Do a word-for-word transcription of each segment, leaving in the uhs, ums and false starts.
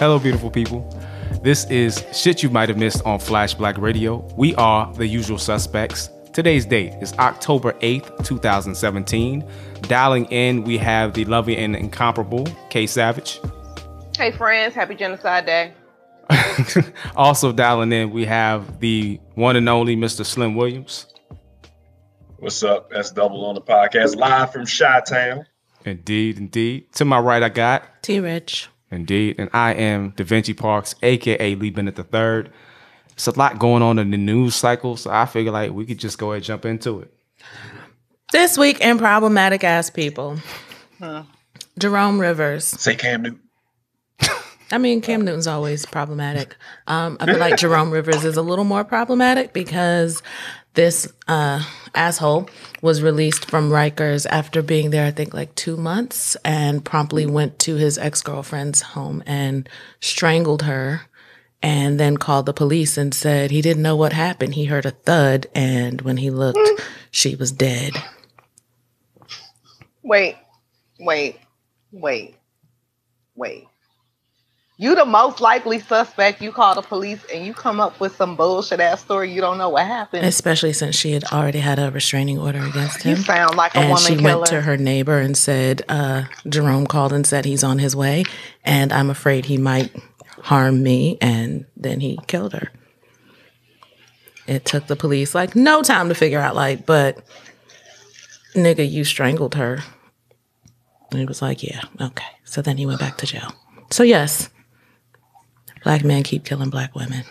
Hello, beautiful people. This is Shit You Might Have Missed on Flash Black Radio. We are the usual suspects. Today's date is October eighth, two thousand seventeen. Dialing in, we have the lovely and incomparable K Savage. Hey, friends. Happy Genocide Day. Also dialing in, we have the one and only Mister Slim Williams. What's up? That's Double on the podcast, live from Chi-Town. Indeed, indeed. To my right, I got T-Rich. Indeed. And I am DaVinci Parks, a k a. Lee Bennett the third. It's a lot going on in the news cycle, so I figure like we could just go ahead and jump into it. This week in problematic ass people, huh. Jerome Rivers. Say Cam Newton. I mean, Cam Newton's always problematic. Um, I feel like Jerome Rivers is a little more problematic because this uh, asshole was released from Rikers after being there, I think, like two months, and promptly went to his ex-girlfriend's home and strangled her and then called the police and said he didn't know what happened. He heard a thud, and when he looked, she was dead. Wait, wait, wait, wait. You the most likely suspect. You call the police and you come up with some bullshit ass story. You don't know what happened. Especially since she had already had a restraining order against him. You sound like a and woman killer. And she went to her neighbor and said, uh, Jerome called and said he's on his way and I'm afraid he might harm me. And then he killed her. It took the police like no time to figure out like, but nigga, you strangled her. And he was like, yeah, okay. So then he went back to jail. So yes. Black men keep killing black women.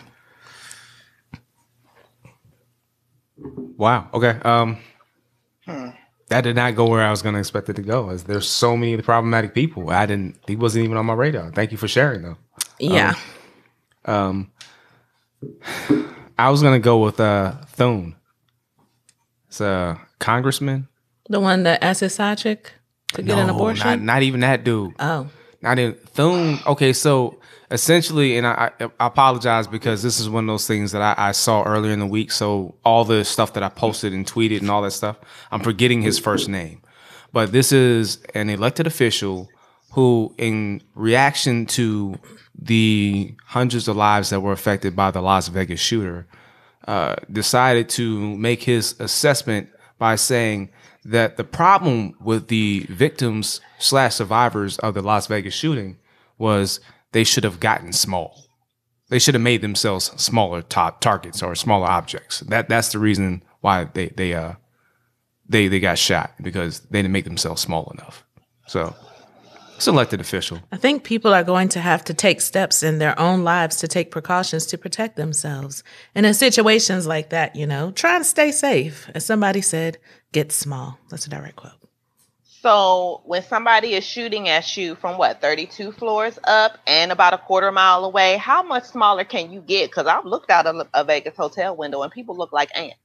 Wow. Okay. Um, hmm. That did not go where I was going to expect it to go. As there's so many problematic people. I didn't. He wasn't even on my radar. Thank you for sharing, though. Yeah. Um, um I was going to go with uh, Thune. It's a congressman. The one that asked his side chick to get no, an abortion. Not, not even that dude. Oh. Not even Thune. Okay, so. Essentially, and I, I apologize because this is one of those things that I, I saw earlier in the week. So all the stuff that I posted and tweeted and all that stuff, I'm forgetting his first name. But this is an elected official who, in reaction to the hundreds of lives that were affected by the Las Vegas shooter, uh, decided to make his assessment by saying that the problem with the victims slash survivors of the Las Vegas shooting was they should have gotten small. They should have made themselves smaller top targets or smaller objects. That that's the reason why they they uh they they got shot, because they didn't make themselves small enough. So it's an elected official. I think people are going to have to take steps in their own lives to take precautions to protect themselves. And in situations like that, you know, trying to stay safe. As somebody said, get small. That's a direct quote. So when somebody is shooting at you from, what, thirty-two floors up and about a quarter mile away, how much smaller can you get? Because I've looked out of a Vegas hotel window and people look like ants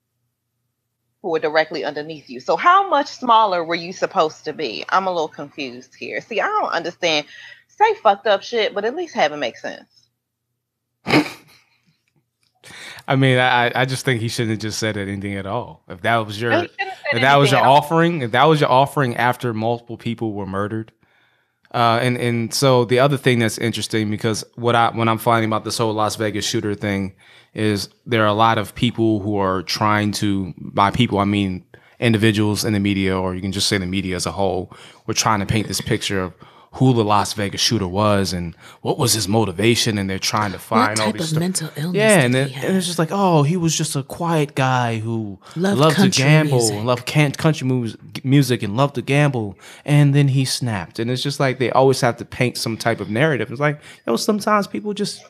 who are directly underneath you. So how much smaller were you supposed to be? I'm a little confused here. See, I don't understand. Say fucked up shit, but at least have it make sense. I mean, I, I just think he shouldn't have just said anything at all. If that was your, if that was your offering, if that was your offering after multiple people were murdered. Uh, and, and so the other thing that's interesting, because what I, when I'm finding about this whole Las Vegas shooter thing is there are a lot of people who are trying to, by people, I mean, individuals in the media, or you can just say the media as a whole, we're trying to paint this picture of who the Las Vegas shooter was and what was his motivation, and they're trying to find all these stuff. What type of mental illness? Yeah, and, then, and it's just like, oh, he was just a quiet guy who loved, loved to gamble, music. and loved country moves, music, and loved to gamble, and then he snapped. And it's just like they always have to paint some type of narrative. It's like, you know, sometimes people just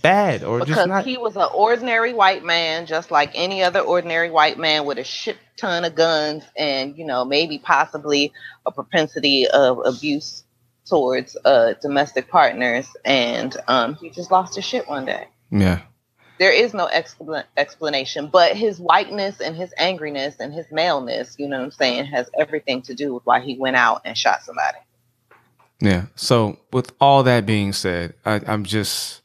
bad or because just not. He was an ordinary white man, just like any other ordinary white man with a shit ton of guns and, you know, maybe possibly a propensity of abuse towards uh, domestic partners, and um, he just lost his shit one day. Yeah. There is no expl- explanation, but his whiteness and his angriness and his maleness, you know what I'm saying, has everything to do with why he went out and shot somebody. Yeah. So with all that being said, I, I'm just,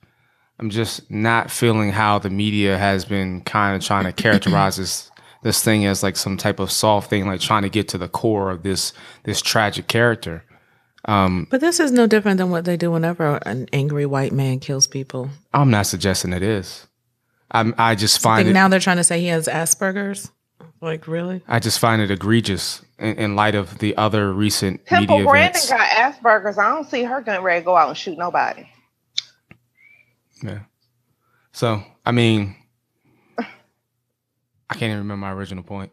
I'm just not feeling how the media has been kind of trying to characterize this, this thing as like some type of soft thing, like trying to get to the core of this, this tragic character. Um, but this is no different than what they do whenever an angry white man kills people. I'm not suggesting it is. I'm, I just find it, now they're trying to say he has Asperger's. Like, really? I just find it egregious in, in light of the other recent Temple media Brandon events. Got Asperger's. I don't see her getting ready to go out and shoot nobody. Yeah. So, I mean, I can't even remember my original point.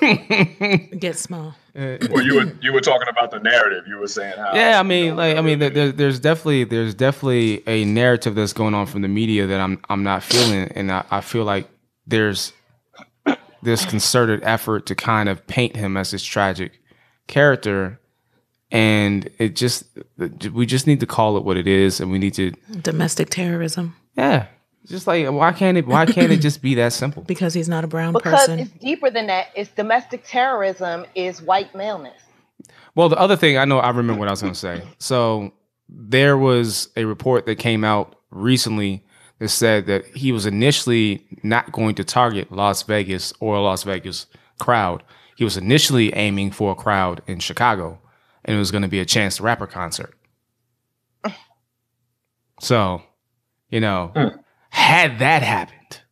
Get small. Well, you were you were talking about the narrative. You were saying how. Yeah, I mean, like, I mean, there, there's definitely there's definitely a narrative that's going on from the media that I'm I'm not feeling, and I, I feel like there's this concerted effort to kind of paint him as this tragic character, and it just we just need to call it what it is, and we need to domestic terrorism. Yeah, just like why can't it? Why can't it just be that simple? Because he's not a brown because person. Because it's deeper than that. It's domestic terrorism is white maleness. Well, the other thing I know, I remember what I was going to say. So there was a report that came out recently. It said that he was initially not going to target Las Vegas or a Las Vegas crowd. He was initially aiming for a crowd in Chicago, and it was going to be a Chance the Rapper concert. So, you know, mm. had that happened,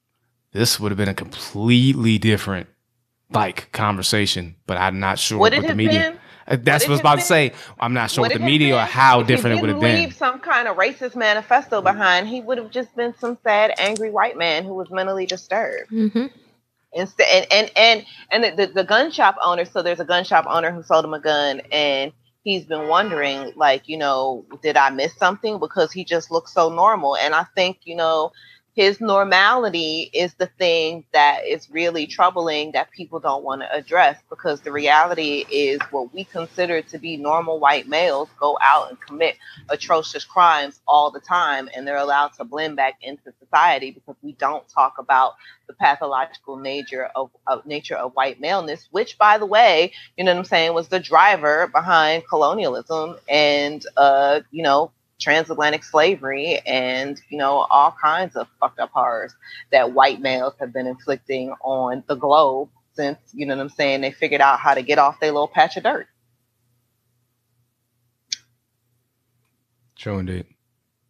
this would have been a completely different like conversation. But I'm not sure what, what the media. Been? That's what I was about to say. I'm not sure what the media or how different it would have been. If he didn't leave some kind of racist manifesto behind, he would have just been some sad, angry white man who was mentally disturbed. Mm-hmm. Instead, and and and, and the, the gun shop owner. So there's a gun shop owner who sold him a gun, and he's been wondering, like, you know, did I miss something? Because he just looks so normal, and I think, you know, his normality is the thing that is really troubling that people don't want to address, because the reality is what we consider to be normal white males go out and commit atrocious crimes all the time, and they're allowed to blend back into society because we don't talk about the pathological nature of, of nature of white maleness, which, by the way, you know what I'm saying, was the driver behind colonialism and, uh, you know, transatlantic slavery and, you know, all kinds of fucked up horrors that white males have been inflicting on the globe since, you know what I'm saying, they figured out how to get off their little patch of dirt. True indeed.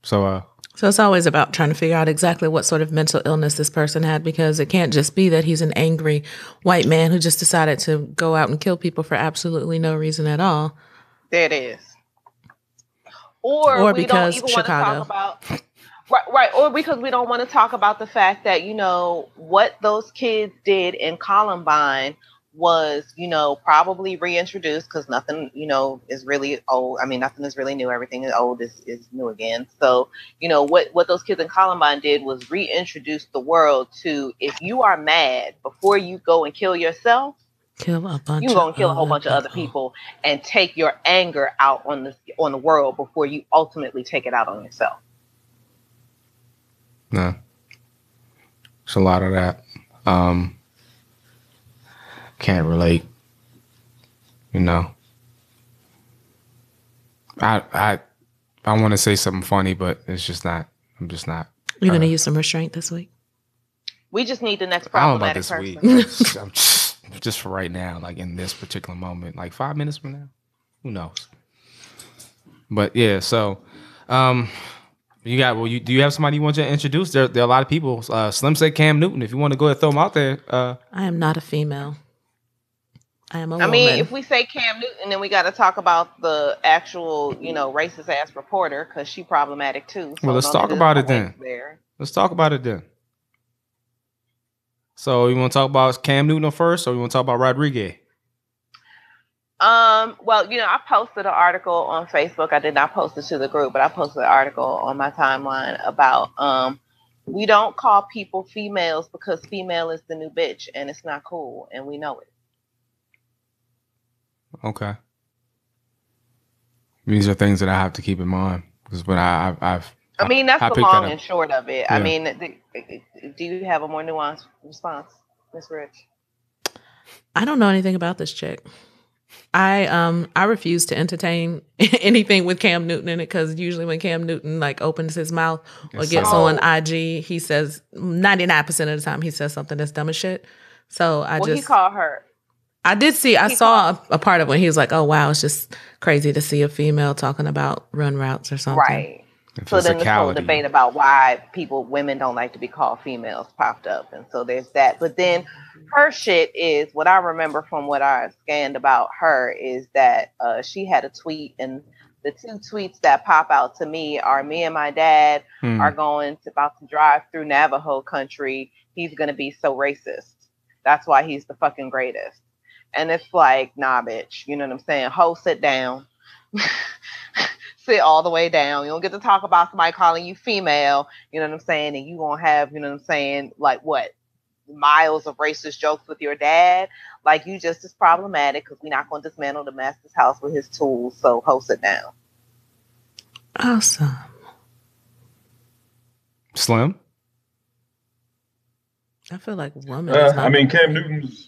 So, uh, so it's always about trying to figure out exactly what sort of mental illness this person had, because it can't just be that he's an angry white man who just decided to go out and kill people for absolutely no reason at all. There it is. Or, or we because don't even Chicago. Want to talk about, right, right, or because we don't want to talk about the fact that, you know, what those kids did in Columbine was, you know, probably reintroduced, because nothing, you know, is really old. I mean, nothing is really new. Everything is old is, is new again. So, you know, what, what those kids in Columbine did was reintroduce the world to, if you are mad before you go and kill yourself, Kill a bunch you're gonna kill a whole bunch people. of other people and take your anger out on the on the world before you ultimately take it out on yourself. No, it's a lot of that. Um, can't relate, you know. I I I want to say something funny, but it's just not. I'm just not. You're gonna uh, use some restraint this week. We just need the next problematic person. I don't know about this week. I'm just, Just for right now, like in this particular moment, like five minutes from now, who knows? But yeah, so um, you got well. You do you have somebody you want you to introduce? There, there are a lot of people. Uh, Slim said Cam Newton. If you want to go ahead and throw him out there, uh, I am not a female. I am a I woman. I mean, if we say Cam Newton, then we got to talk about the actual, you know, racist ass reporter, because she problematic too. So well, let's talk about it then. There. Let's talk about it then. So you want to talk about Cam Newton first, or you want to talk about Rodriguez? Um, well, you know, I posted an article on Facebook. I did not post it to the group, but I posted an article on my timeline about um, we don't call people females because female is the new bitch, and it's not cool, and we know it. Okay. These are things that I have to keep in mind because when I, I, I've, I mean, that's I, the I long that and short of it. Yeah. I mean, the, do you have a more nuanced response, Miss Rich? I don't know anything about this chick. I um I refuse to entertain anything with Cam Newton in it because usually when Cam Newton like opens his mouth or gets oh. on I G, he says ninety-nine percent of the time he says something that's dumb as shit. So I well, just he called her. I did see. I he saw a, a part of when he was like, "Oh wow, it's just crazy to see a female talking about run routes or something." Right. If so then this whole debate about why people women don't like to be called females popped up, and so there's that. But then her shit is what I remember from what I scanned about her is that uh, she had a tweet, and the two tweets that pop out to me are me and my dad hmm. are going to about to drive through Navajo country. He's gonna be so racist. That's why he's the fucking greatest. And it's like, nah, bitch. You know what I'm saying? Ho, sit down. Sit all the way down. You don't get to talk about somebody calling you female. You know what I'm saying? And you won't have, you know what I'm saying, like what? Miles of racist jokes with your dad. Like, you just as problematic because we're not going to dismantle the master's house with his tools. So, ho, sit down. Awesome. Slim? I feel like woman. Uh, I mean, Cam Newton's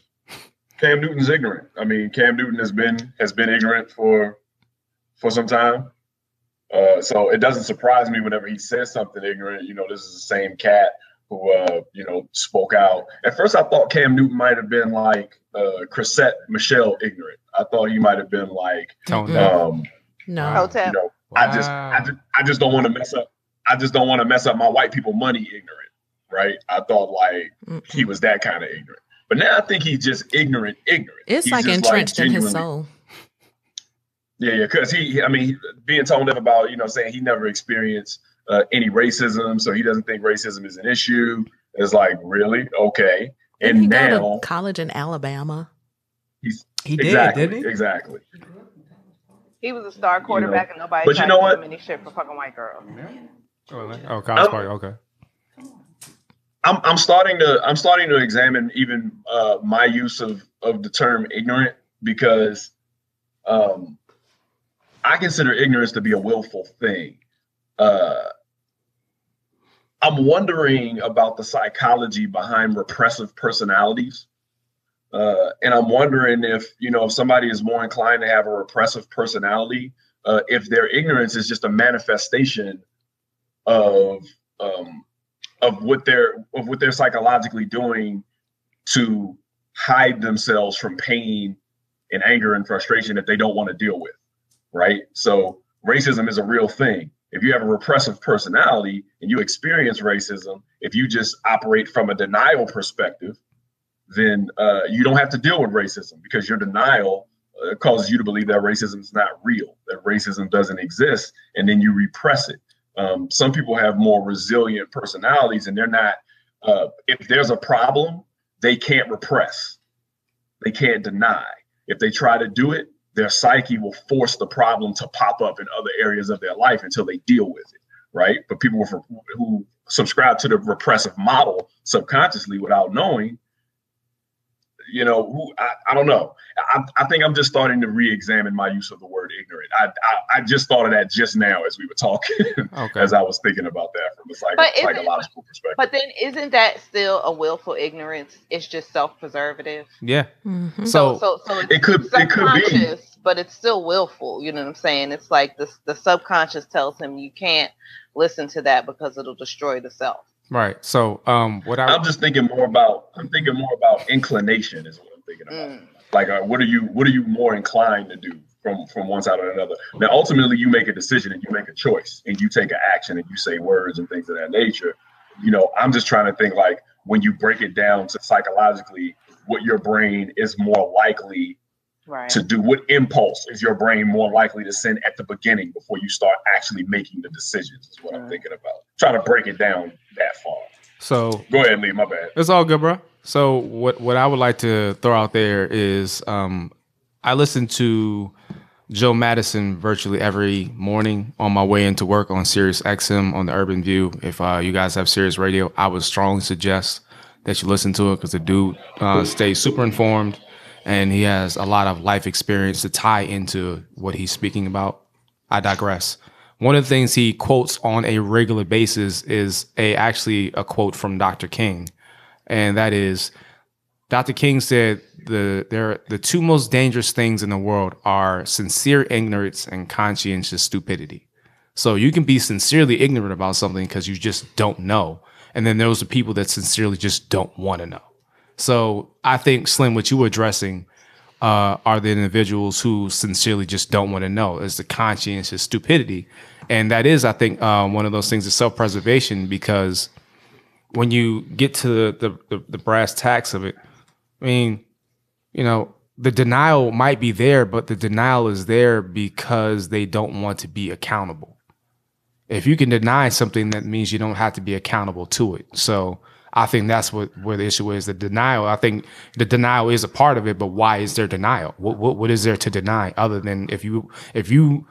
Cam Newton's ignorant. I mean, Cam Newton has been has been ignorant for for some time. Uh, so it doesn't surprise me whenever he says something ignorant. You know, this is the same cat who, uh, you know, spoke out. At first, I thought Cam Newton might have been like uh, Chrisette Michele ignorant. I thought he might have been like, mm-hmm. um, no, wow. you know, wow. I just, I just, I just don't want to mess up. I just don't want to mess up my white people money ignorant, right? I thought like mm-hmm. he was that kind of ignorant. But now I think he's just ignorant, ignorant. It's he's like entrenched like in his soul. Yeah, yeah, because he, I mean, being told him about, you know, saying he never experienced uh, any racism, so he doesn't think racism is an issue. It's like, really? Okay. And he now, go to college in Alabama. He's, he did, exactly, didn't he? Exactly. He was a star quarterback, you know, and nobody but tried you know to what? do any shit for fucking white girls. Yeah. Oh, college party, okay. I'm I'm starting to I'm starting to examine even uh, my use of, of the term ignorant because um, I consider ignorance to be a willful thing. Uh, I'm wondering about the psychology behind repressive personalities, uh, and I'm wondering if you know if somebody is more inclined to have a repressive personality, uh, if their ignorance is just a manifestation of um, of what they're of what they're psychologically doing to hide themselves from pain and anger and frustration that they don't want to deal with, right? So racism is a real thing. If you have a repressive personality and you experience racism, if you just operate from a denial perspective, then uh, you don't have to deal with racism because your denial uh, causes you to believe that racism is not real, that racism doesn't exist, and then you repress it. Um, some people have more resilient personalities and they're not, uh, if there's a problem, they can't repress. They can't deny. If they try to do it, their psyche will force the problem to pop up in other areas of their life until they deal with it, right? But people who, who subscribe to the repressive model subconsciously without knowing, you know, who, I, I don't know. I, I think I'm just starting to re-examine my use of the word ignorant. I I, I just thought of that just now as we were talking, okay. as I was thinking about that from a psych- psychological perspective. But then isn't that still a willful ignorance? It's just self-preservative. Yeah. Mm-hmm. So, so, so, so it's, it could, it could be. But it's still willful. You know what I'm saying? It's like the, the subconscious tells him you can't listen to that because it'll destroy the self. Right. So um, what I, I'm just thinking more about, I'm thinking more about inclination is what I'm thinking about. Mm. Like, uh, what are you, what are you more inclined to do from, from one side or another? Now, ultimately, you make a decision and you make a choice and you take an action and you say words and things of that nature. You know, I'm just trying to think like when you break it down to psychologically, what your brain is more likely right. to do, what impulse is your brain more likely to send at the beginning before you start actually making the decisions is what right. I'm thinking about. Trying to break it down that far. So go ahead, Lee. My bad. It's all good, bro. So what what I would like to throw out there is um, I listen to Joe Madison virtually every morning on my way into work on Sirius X M on the Urban View. If uh, you guys have Sirius Radio, I would strongly suggest that you listen to it because the dude uh, stays super informed and he has a lot of life experience to tie into what he's speaking about. I digress. One of the things he quotes on a regular basis is a actually a quote from Doctor King. And that is, Doctor King said, the there the two most dangerous things in the world are sincere ignorance and conscientious stupidity. So you can be sincerely ignorant about something because you just don't know. And then there's the people that sincerely just don't want to know. So I think, Slim, what you were addressing uh, are the individuals who sincerely just don't want to know. It's the conscientious stupidity. And that is, I think, um, one of those things is self-preservation, because when you get to the, the, the brass tacks of it, I mean, you know, the denial might be there, but the denial is there because they don't want to be accountable. If you can deny something, that means you don't have to be accountable to it. So I think that's what where the issue is, the denial. I think the denial is a part of it, but why is there denial? What what, what is there to deny other than if you if you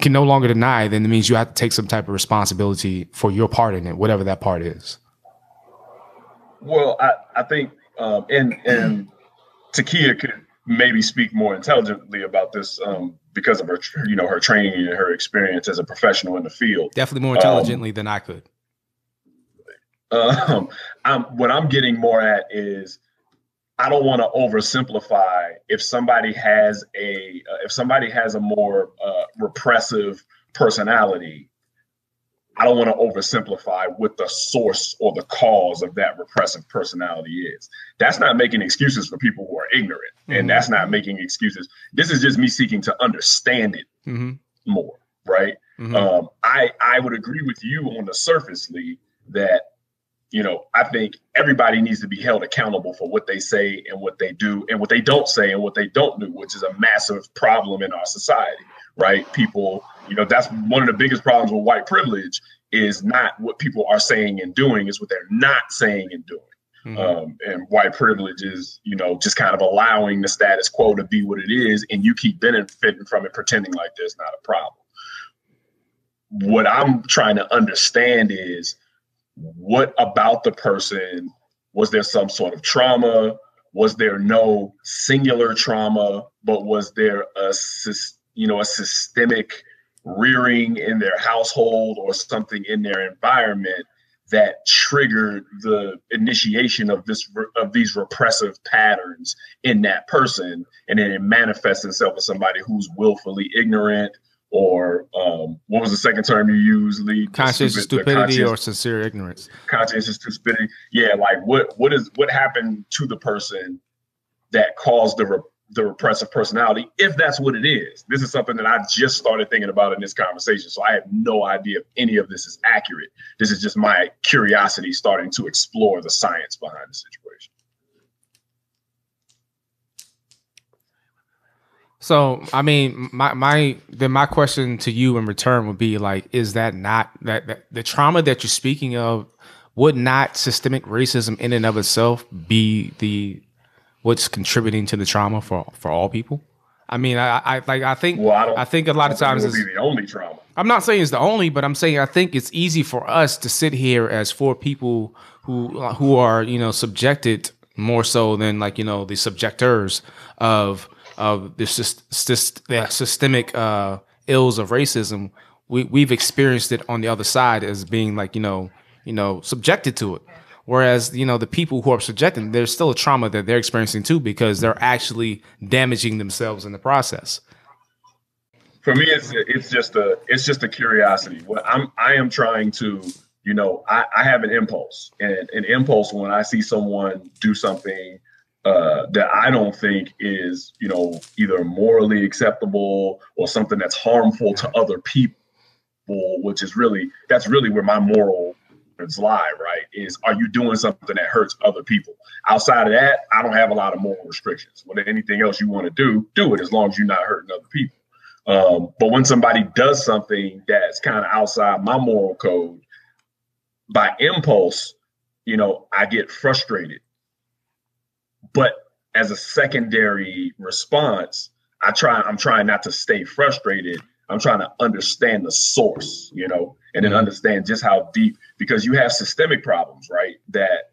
can no longer deny, then it means you have to take some type of responsibility for your part in it, whatever that part is. Well, I, I think, um, and, and Takiyah could maybe speak more intelligently about this um, because of her, you know, her training and her experience as a professional in the field. Definitely more intelligently um, than I could. Um, I'm, what I'm getting more at is, I don't want to oversimplify. If somebody has a uh, if somebody has a more uh, repressive personality, I don't want to oversimplify what the source or the cause of that repressive personality is. That's not making excuses for people who are ignorant, mm-hmm. and that's not making excuses. This is just me seeking to understand it mm-hmm. more, right? Mm-hmm. Um, I I would agree with you on the surface, Lee, that, you know, I think everybody needs to be held accountable for what they say and what they do and what they don't say and what they don't do, which is a massive problem in our society, right? People, you know, that's one of the biggest problems with white privilege is not what people are saying and doing, it's what they're not saying and doing. Mm-hmm. Um, and white privilege is, you know, just kind of allowing the status quo to be what it is, and you keep benefiting from it, pretending like there's not a problem. What I'm trying to understand is, what about the person? Was there some sort of trauma? Was there no singular trauma, but was there a, you know, a systemic rearing in their household or something in their environment that triggered the initiation of this of these repressive patterns in that person, and then it manifests itself as somebody who's willfully ignorant? Or um, what was the second term you used, Lee? Conscientious stupidity or sincere ignorance. Conscientious stupidity. Yeah, like what what is what happened to the person that caused the, re the repressive personality, if that's what it is? This is something that I just started thinking about in this conversation, so I have no idea if any of this is accurate. This is just my curiosity starting to explore the science behind the situation. So, I mean, my, my, then my question to you in return would be like, is that not that, that the trauma that you're speaking of, would not systemic racism in and of itself be the, what's contributing to the trauma for, for all people? I mean, I, I like, I think, well, I, I think a lot I of times it's the only trauma. I'm not saying it's the only, but I'm saying, I think it's easy for us to sit here as four people who, who are, you know, subjected more so than like, you know, the subjectors of, of the systemic uh, ills of racism. We we've experienced it on the other side as being like, you know, you know, subjected to it. Whereas, you know, the people who are subjected, there's still a trauma that they're experiencing too, because they're actually damaging themselves in the process. For me, it's it's just a it's just a curiosity. What I'm I am trying to, you know, I, I have an impulse, and an impulse when I see someone do something Uh, that I don't think is, you know, either morally acceptable or something that's harmful to other people, which is really, that's really where my moral lie, right? Is, are you doing something that hurts other people? Outside of that, I don't have a lot of moral restrictions. Whether anything else you want to do, do it, as long as you're not hurting other people. Um, but when somebody does something that's kind of outside my moral code, by impulse, you know, I get frustrated. But as a secondary response, I try, I'm trying not to stay frustrated. I'm trying to understand the source, you know, and then mm-hmm. understand just how deep, because you have systemic problems, right? That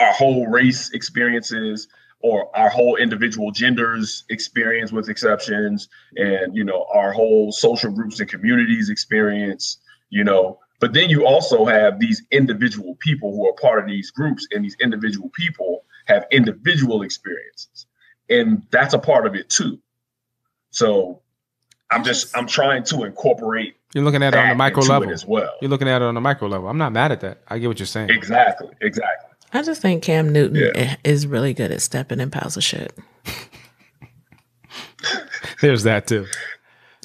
our whole race experiences, or our whole individual genders experience with exceptions, and, you know, our whole social groups and communities experience, you know, but then you also have these individual people who are part of these groups, and these individual people have individual experiences. And that's a part of it too. So I'm just, I'm trying to incorporate. You're looking at it on the micro level as well. You're looking at it on the micro level. I'm not mad at that. I get what you're saying. Exactly. Exactly. I just think Cam Newton yeah. is really good at stepping in piles of shit. There's that too.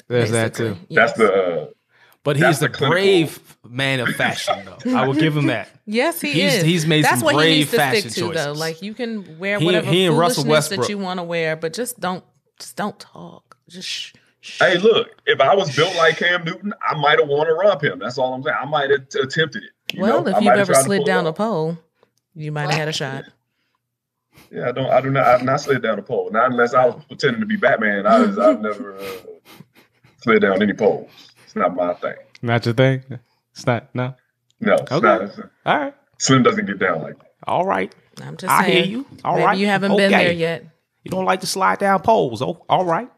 There's Basically, that too. Yes. That's the. Uh, but he's the, the brave man of fashion, though. I will give him that. Yes, he he's, is. He's made that's some brave he needs to fashion stick to, choices. Though. Like you can wear he, whatever he foolishness that you want to wear, but just don't, just don't talk. Just. Shh. Hey, look, if I was built like Cam Newton, I might have wanted to rob him. That's all I'm saying. I might have attempted it. You well, know? If I you've ever slid down a pole, you might have had a shot. Yeah, I don't. I do not. I've not slid down a pole. Not unless I was pretending to be Batman. I was, I've never uh, slid down any poles. It's not my thing. Not your thing? It's not. No. No. It's okay. Not, it's, all right. Slim doesn't get down like that. All right. I'm just. I saying, hear you. All maybe right. You haven't okay. been there yet. You don't like to slide down poles. Oh, all right.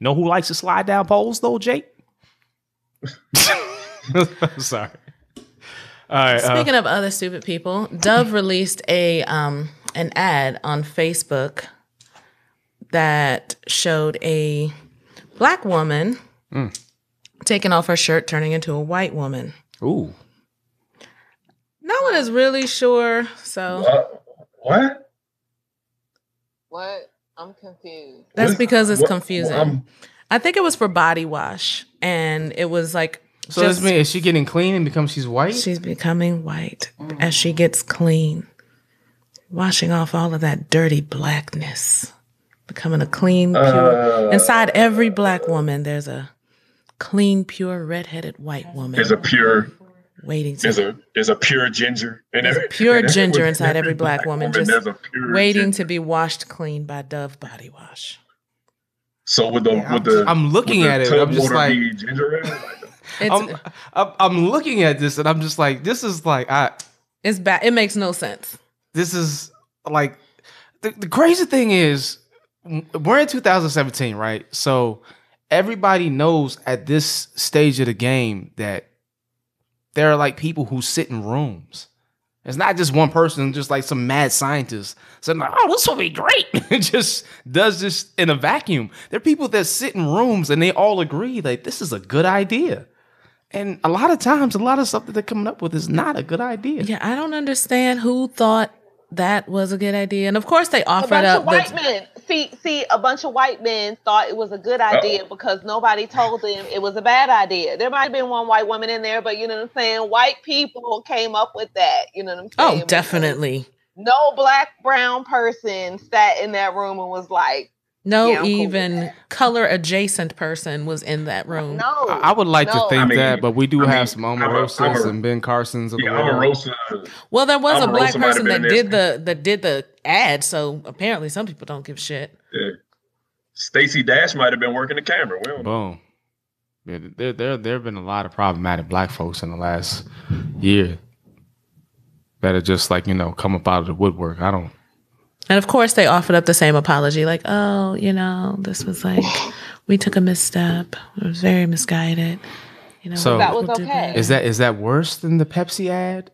Know who likes to slide down poles though, Jake? I'm sorry. All right. Speaking uh, of other stupid people, Dove released a um an ad on Facebook that showed a black woman mm. taking off her shirt, turning into a white woman. Ooh. No one is really sure. So uh, what? What? I'm confused. That's because it's confusing. Well, I think it was for body wash, and it was like. So this means is she getting clean and becomes she's white? She's becoming white mm. as she gets clean, washing off all of that dirty blackness, becoming a clean, pure. Uh, Inside every black woman, there's a clean, pure, redheaded white woman. There's a pure. Waiting to there's a there's a pure ginger and there's every, pure and ginger inside every black, black woman, woman just waiting ginger. To be washed clean by Dove body wash. So with the yeah, with the I'm looking at it, I'm just like, ginger in it, like I'm, I'm I'm looking at this and I'm just like, this is like I it's bad. It makes no sense. This is like the, the crazy thing is we're in two thousand seventeen, right? So everybody knows at this stage of the game that. There are like people who sit in rooms. It's not just one person, just like some mad scientist. So I'm like, oh, this will be great. It just does this in a vacuum. There are people that sit in rooms and they all agree like this is a good idea. And a lot of times, a lot of stuff that they're coming up with is not a good idea. Yeah, I don't understand who thought that was a good idea. And of course they offered up. A bunch of white men. See, see, a bunch of white men thought it was a good idea oh. because nobody told them it was a bad idea. There might have been one white woman in there, but you know what I'm saying? White people came up with that. You know what I'm saying? Oh, definitely. No black, brown person sat in that room and was like, no, yeah, even cool color adjacent person was in that room. No, I, I would like no. to think I mean, that, but we do I have mean, some Omarosas and Ben Carsons. Of yeah, the Omarosa. Well, there was Omarosa a black person that did there. the that did the ad, so apparently some people don't give shit. Yeah. Stacey Dash might have been working the camera. We don't Boom. Know. Yeah, there there there have been a lot of problematic black folks in the last year that are just like you know come up out of the woodwork. I don't. And of course, they offered up the same apology, like, oh, you know, this was like, we took a misstep. It was very misguided. You know, so that was okay. Is that is that worse than the Pepsi ad?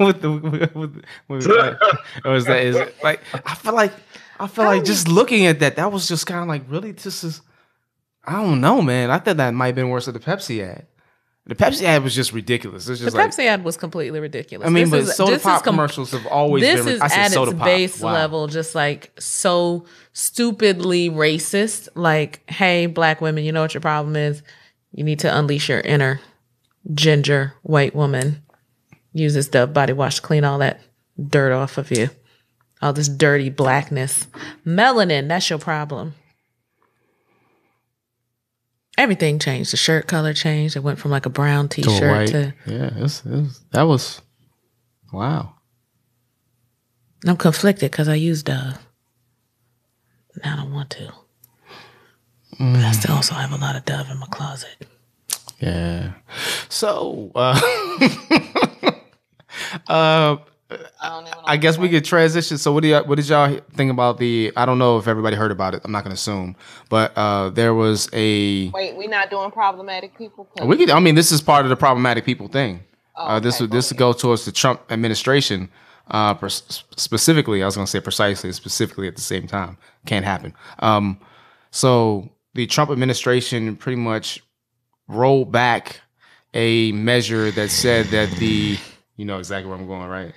with the, with, with, with that, or is that is it, like I feel like I feel like just looking at that, that was just kind of like really this is I don't know, man. I thought that might have been worse than the Pepsi ad. The Pepsi ad was just ridiculous. It's just the Pepsi like, ad was completely ridiculous. I mean, this but is, soda pop com commercials have always this been. This is I said at soda its pop. base wow. level, just like so stupidly racist. Like, hey, black women, you know what your problem is? You need to unleash your inner ginger white woman. Use this Dove body wash to clean all that dirt off of you. All this dirty blackness, melanin. That's your problem. Everything changed. The shirt color changed. It went from like a brown t-shirt to, to yeah. It's, it's, that was wow. I'm conflicted because I used Dove. Now I don't want to, mm. but I still also have a lot of Dove in my closet. Yeah. So, uh, uh, I don't even know. I guess we could transition. So what do you, what did y'all think about the, I don't know if everybody heard about it. I'm not going to assume, but uh, there was a... Wait, we're not doing problematic people? We could, I mean, this is part of the problematic people thing. Oh, okay. uh, this would this would go towards the Trump administration uh, per- specifically. I was going to say precisely, specifically at the same time. Can't happen. Um, so the Trump administration pretty much rolled back a measure that said that the... You know exactly where I'm going, right?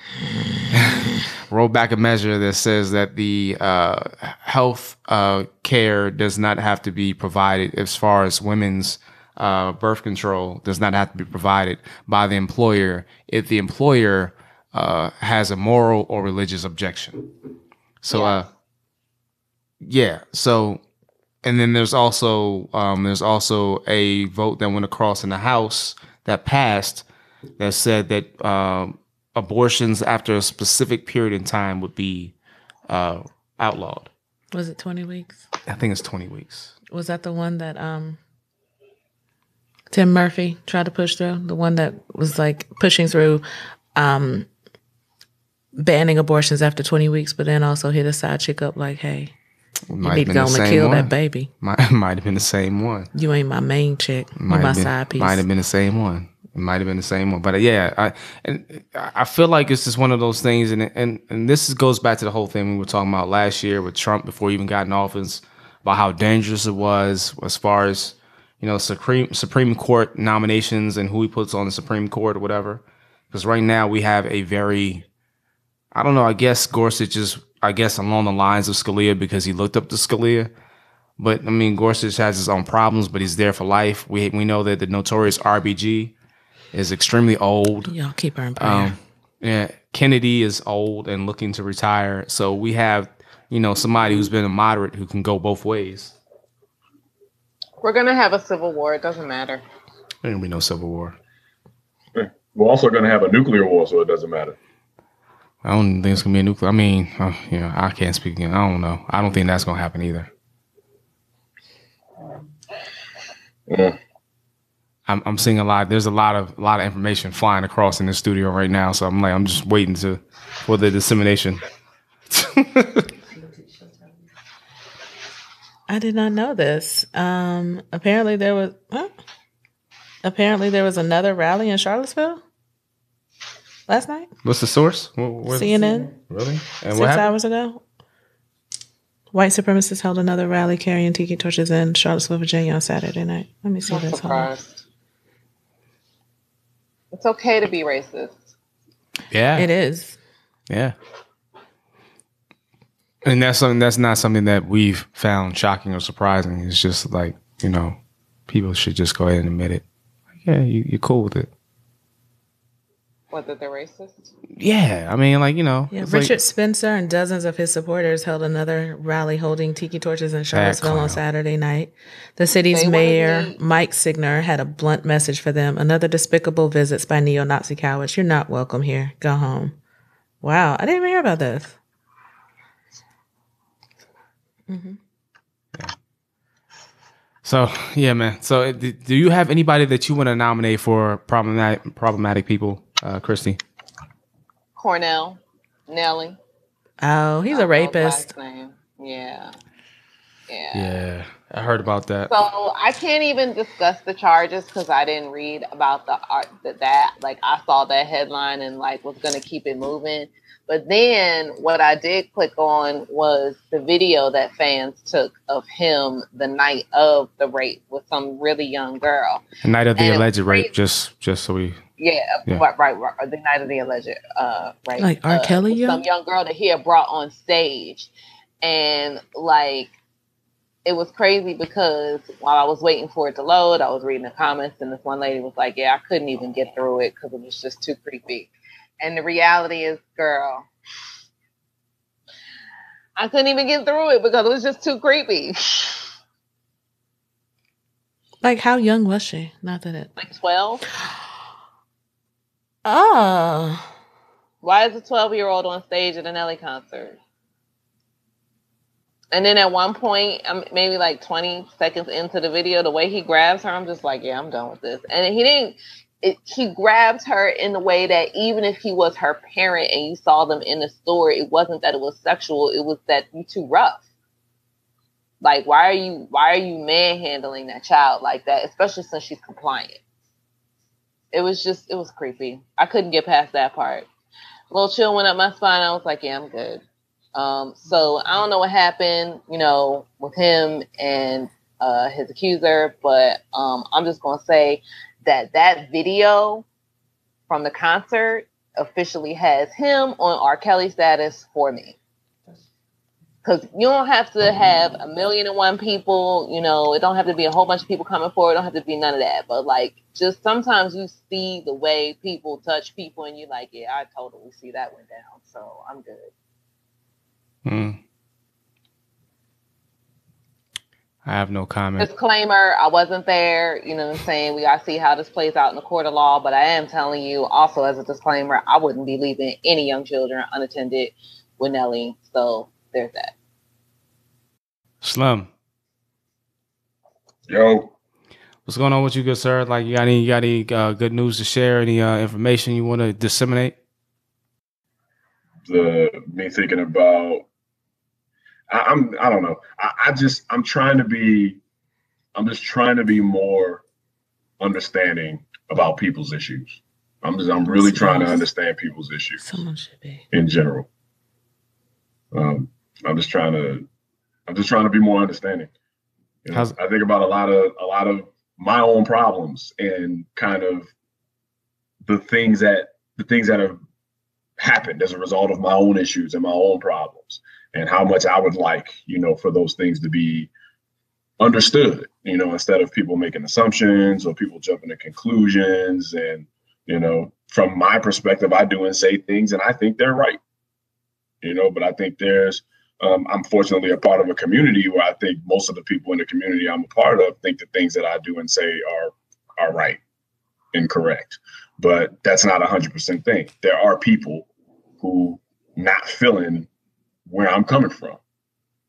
Roll back a measure that says that the uh, health uh, care does not have to be provided as far as women's uh, birth control does not have to be provided by the employer if the employer uh, has a moral or religious objection. So, yeah. Uh, yeah. So, and then there's also um, there's also a vote that went across in the House that passed that said that um, abortions after a specific period in time would be uh, outlawed. Was it twenty weeks? I think it's twenty weeks. Was that the one that um, Tim Murphy tried to push through? The one that was like pushing through um, banning abortions after twenty weeks, but then also hit a side chick up like, hey, you need to go and kill one. That baby. Might, might have been the same one. You ain't my main chick. Might my been, side piece. Might have been the same one. It might have been the same one, but uh, yeah, I and I feel like it's just one of those things, and and and this goes back to the whole thing we were talking about last year with Trump before he even got in office about how dangerous it was as far as, you know, Supreme Supreme Court nominations and who he puts on the Supreme Court or whatever. Because right now we have a very, I don't know, I guess Gorsuch is, I guess along the lines of Scalia because he looked up to Scalia. But I mean, Gorsuch has his own problems, but he's there for life. We we know that the notorious R B G is extremely old. Y'all keep her in prayer. Um, yeah, Kennedy is old and looking to retire. So we have, you know, somebody who's been a moderate who can go both ways. We're gonna have a civil war. It doesn't matter. There ain't gonna be no civil war. We're also gonna have a nuclear war, so it doesn't matter. I don't think it's gonna be a nuclear. I mean, uh, you know, I can't speak again. I don't know. I don't think that's gonna happen either. Yeah. I'm, I'm seeing a lot. There's a lot of a lot of information flying across in the studio right now. So I'm like, I'm just waiting to for the dissemination. I did not know this. Um, apparently there was huh? apparently there was another rally in Charlottesville last night. What's the source? Where's C N N. Really? And Six hours ago. White supremacists held another rally carrying tiki torches in Charlottesville, Virginia on Saturday night. Let me see I'm this. Surprised. Hold on. It's okay to be racist. Yeah. It is. Yeah. And that's something that's not something that we've found shocking or surprising. It's just like, you know, people should just go ahead and admit it. Like, yeah, you, you're cool with it. What, that they're racist? Yeah. I mean, like, you know. Yeah, Richard like, Spencer and dozens of his supporters held another rally holding tiki torches in Charlottesville on Saturday night. The city's they mayor, Mike Signer, had a blunt message for them. Another despicable visits by neo-Nazi cowards. You're not welcome here. Go home. Wow. I didn't even hear about this. Mm-hmm. Yeah. So, yeah, man. So, do you have anybody that you want to nominate for problematic, problematic people? Uh, Christy. Cornell. Nelly. Oh, he's a rapist. Yeah. Yeah. Yeah. I heard about that. So I can't even discuss the charges because I didn't read about the art that, that like I saw that headline and like was going to keep it moving. But then what I did click on was the video that fans took of him the night of the rape with some really young girl. The night of the and alleged rape, just just so we... Yeah, yeah. Right, right, right. The night of the alleged uh, rape. Like R. Uh, Kelly? Yeah? Some young girl that he had brought on stage. And like, it was crazy because while I was waiting for it to load, I was reading the comments and this one lady was like, yeah, I couldn't even get through it because it was just too creepy. And the reality is, girl, I couldn't even get through it because it was just too creepy. Like, how young was she? Not that it... Like twelve? Oh. Why is a twelve-year-old on stage at an Nelly concert? And then at one point, maybe like twenty seconds into the video, the way he grabs her, I'm just like, yeah, I'm done with this. And he didn't... it, he grabbed her in a way that even if he was her parent and you saw them in the store, it wasn't that it was sexual. It was that you're too rough. Like, why are you why are you manhandling that child like that, especially since she's compliant? It was just, it was creepy. I couldn't get past that part. A little chill went up my spine. I was like, yeah, I'm good. Um, so I don't know what happened, you know, with him and uh, his accuser, but um, I'm just going to say that that video from the concert officially has him on R. Kelly status for me. Because you don't have to have a million and one people, you know, it don't have to be a whole bunch of people coming forward. It don't have to be none of that. But, like, just sometimes you see the way people touch people and you're like, yeah, I totally see that went down. So I'm good. Hmm. I have no comment. Disclaimer, I wasn't there. You know what I'm saying? We got to see how this plays out in the court of law. But I am telling you, also as a disclaimer, I wouldn't be leaving any young children unattended with Nelly. So there's that. Slim. Yo. What's going on with you, good sir? Like, you got any, you got any uh, good news to share? Any uh, information you want to disseminate? The me thinking about, I, I'm, I don't know. I, I just, I'm trying to be, I'm just trying to be more understanding about people's issues. I'm just, I'm really trying to understand people's issues. Someone should be in general. Um. I'm just trying to, I'm just trying to be more understanding. You know, I think about a lot of, a lot of my own problems and kind of the things that, the things that have happened as a result of my own issues and my own problems, and how much I would like, you know, for those things to be understood, you know, instead of people making assumptions or people jumping to conclusions. And, you know, from my perspective, I do and say things and I think they're right, you know, but I think there's, Um, I'm fortunately a part of a community where I think most of the people in the community I'm a part of think the things that I do and say are are right and correct. But that's not a hundred percent thing. There are people who not feeling where I'm coming from,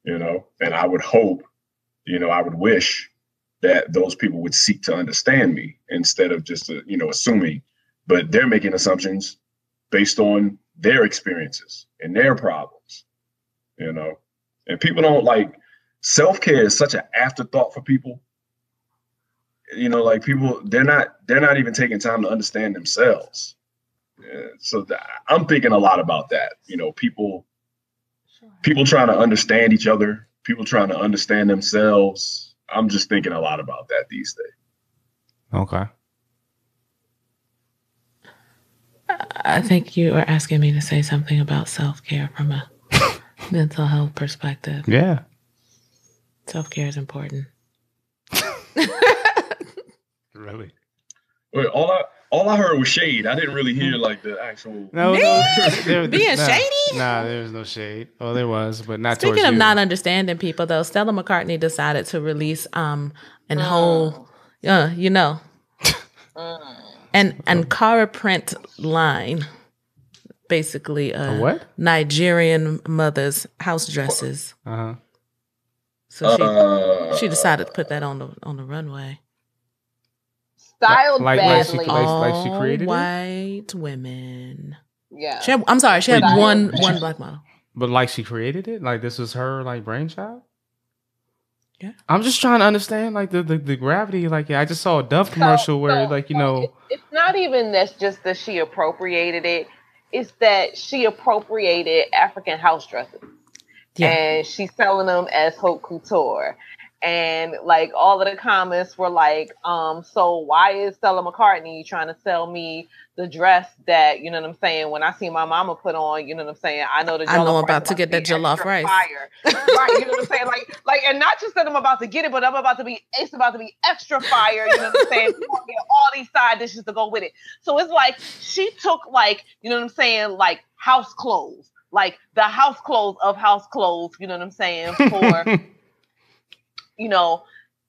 you know, and I would hope, you know, I would wish that those people would seek to understand me instead of just, uh, you know, assuming. But they're making assumptions based on their experiences and their problems. You know, and people don't like self-care is such an afterthought for people. You know, like people, they're not they're not even taking time to understand themselves. Yeah, so th- I'm thinking a lot about that. You know, people, sure. people trying to understand each other, people trying to understand themselves. I'm just thinking a lot about that these days. Okay. I think you are asking me to say something about self-care from a mental health perspective. Yeah. Self-care is important. Really? Wait, all I all I heard was shade. I didn't really hear like the actual no, no. There, being nah, shady? Nah, there was no shade. Oh, there was, but not Speaking towards Speaking of you. Not understanding people though, Stella McCartney decided to release um an oh. whole uh, you know uh. an an Caraprint line. Basically, uh, what? Nigerian mothers' house dresses. Uh-huh. So she uh, she decided to put that on the on the runway. Styled like, badly. Like she, like, like she created white it? women. Yeah. She had, I'm sorry. She had Styled. one one black model. But like she created it. Like this was her like brainchild. Yeah. I'm just trying to understand like the, the, the gravity. Like I just saw a Dove commercial so, where so, like you so know it's not even that's just that she appropriated it. It's that she appropriated African house dresses, yeah. and she's selling them as haute couture. And like all of the comments were like, um, "So why is Stella McCartney trying to sell me the dress that you know what I'm saying? When I see my mama put on, you know what I'm saying? I know the I know I'm about to get that jollof rice, fire. Right? You know what I'm saying? Like, like, and not just that I'm about to get it, but I'm about to be it's about to be extra fire. You know what I'm saying? You want to get all these side dishes to go with it. So it's like she took like you know what I'm saying, like house clothes, like the house clothes of house clothes. You know what I'm saying for." you know,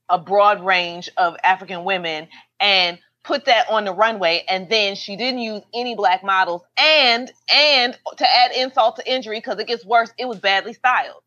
a broad range of African women and put that on the runway. And then she didn't use any black models and, and to add insult to injury, because it gets worse, it was badly styled.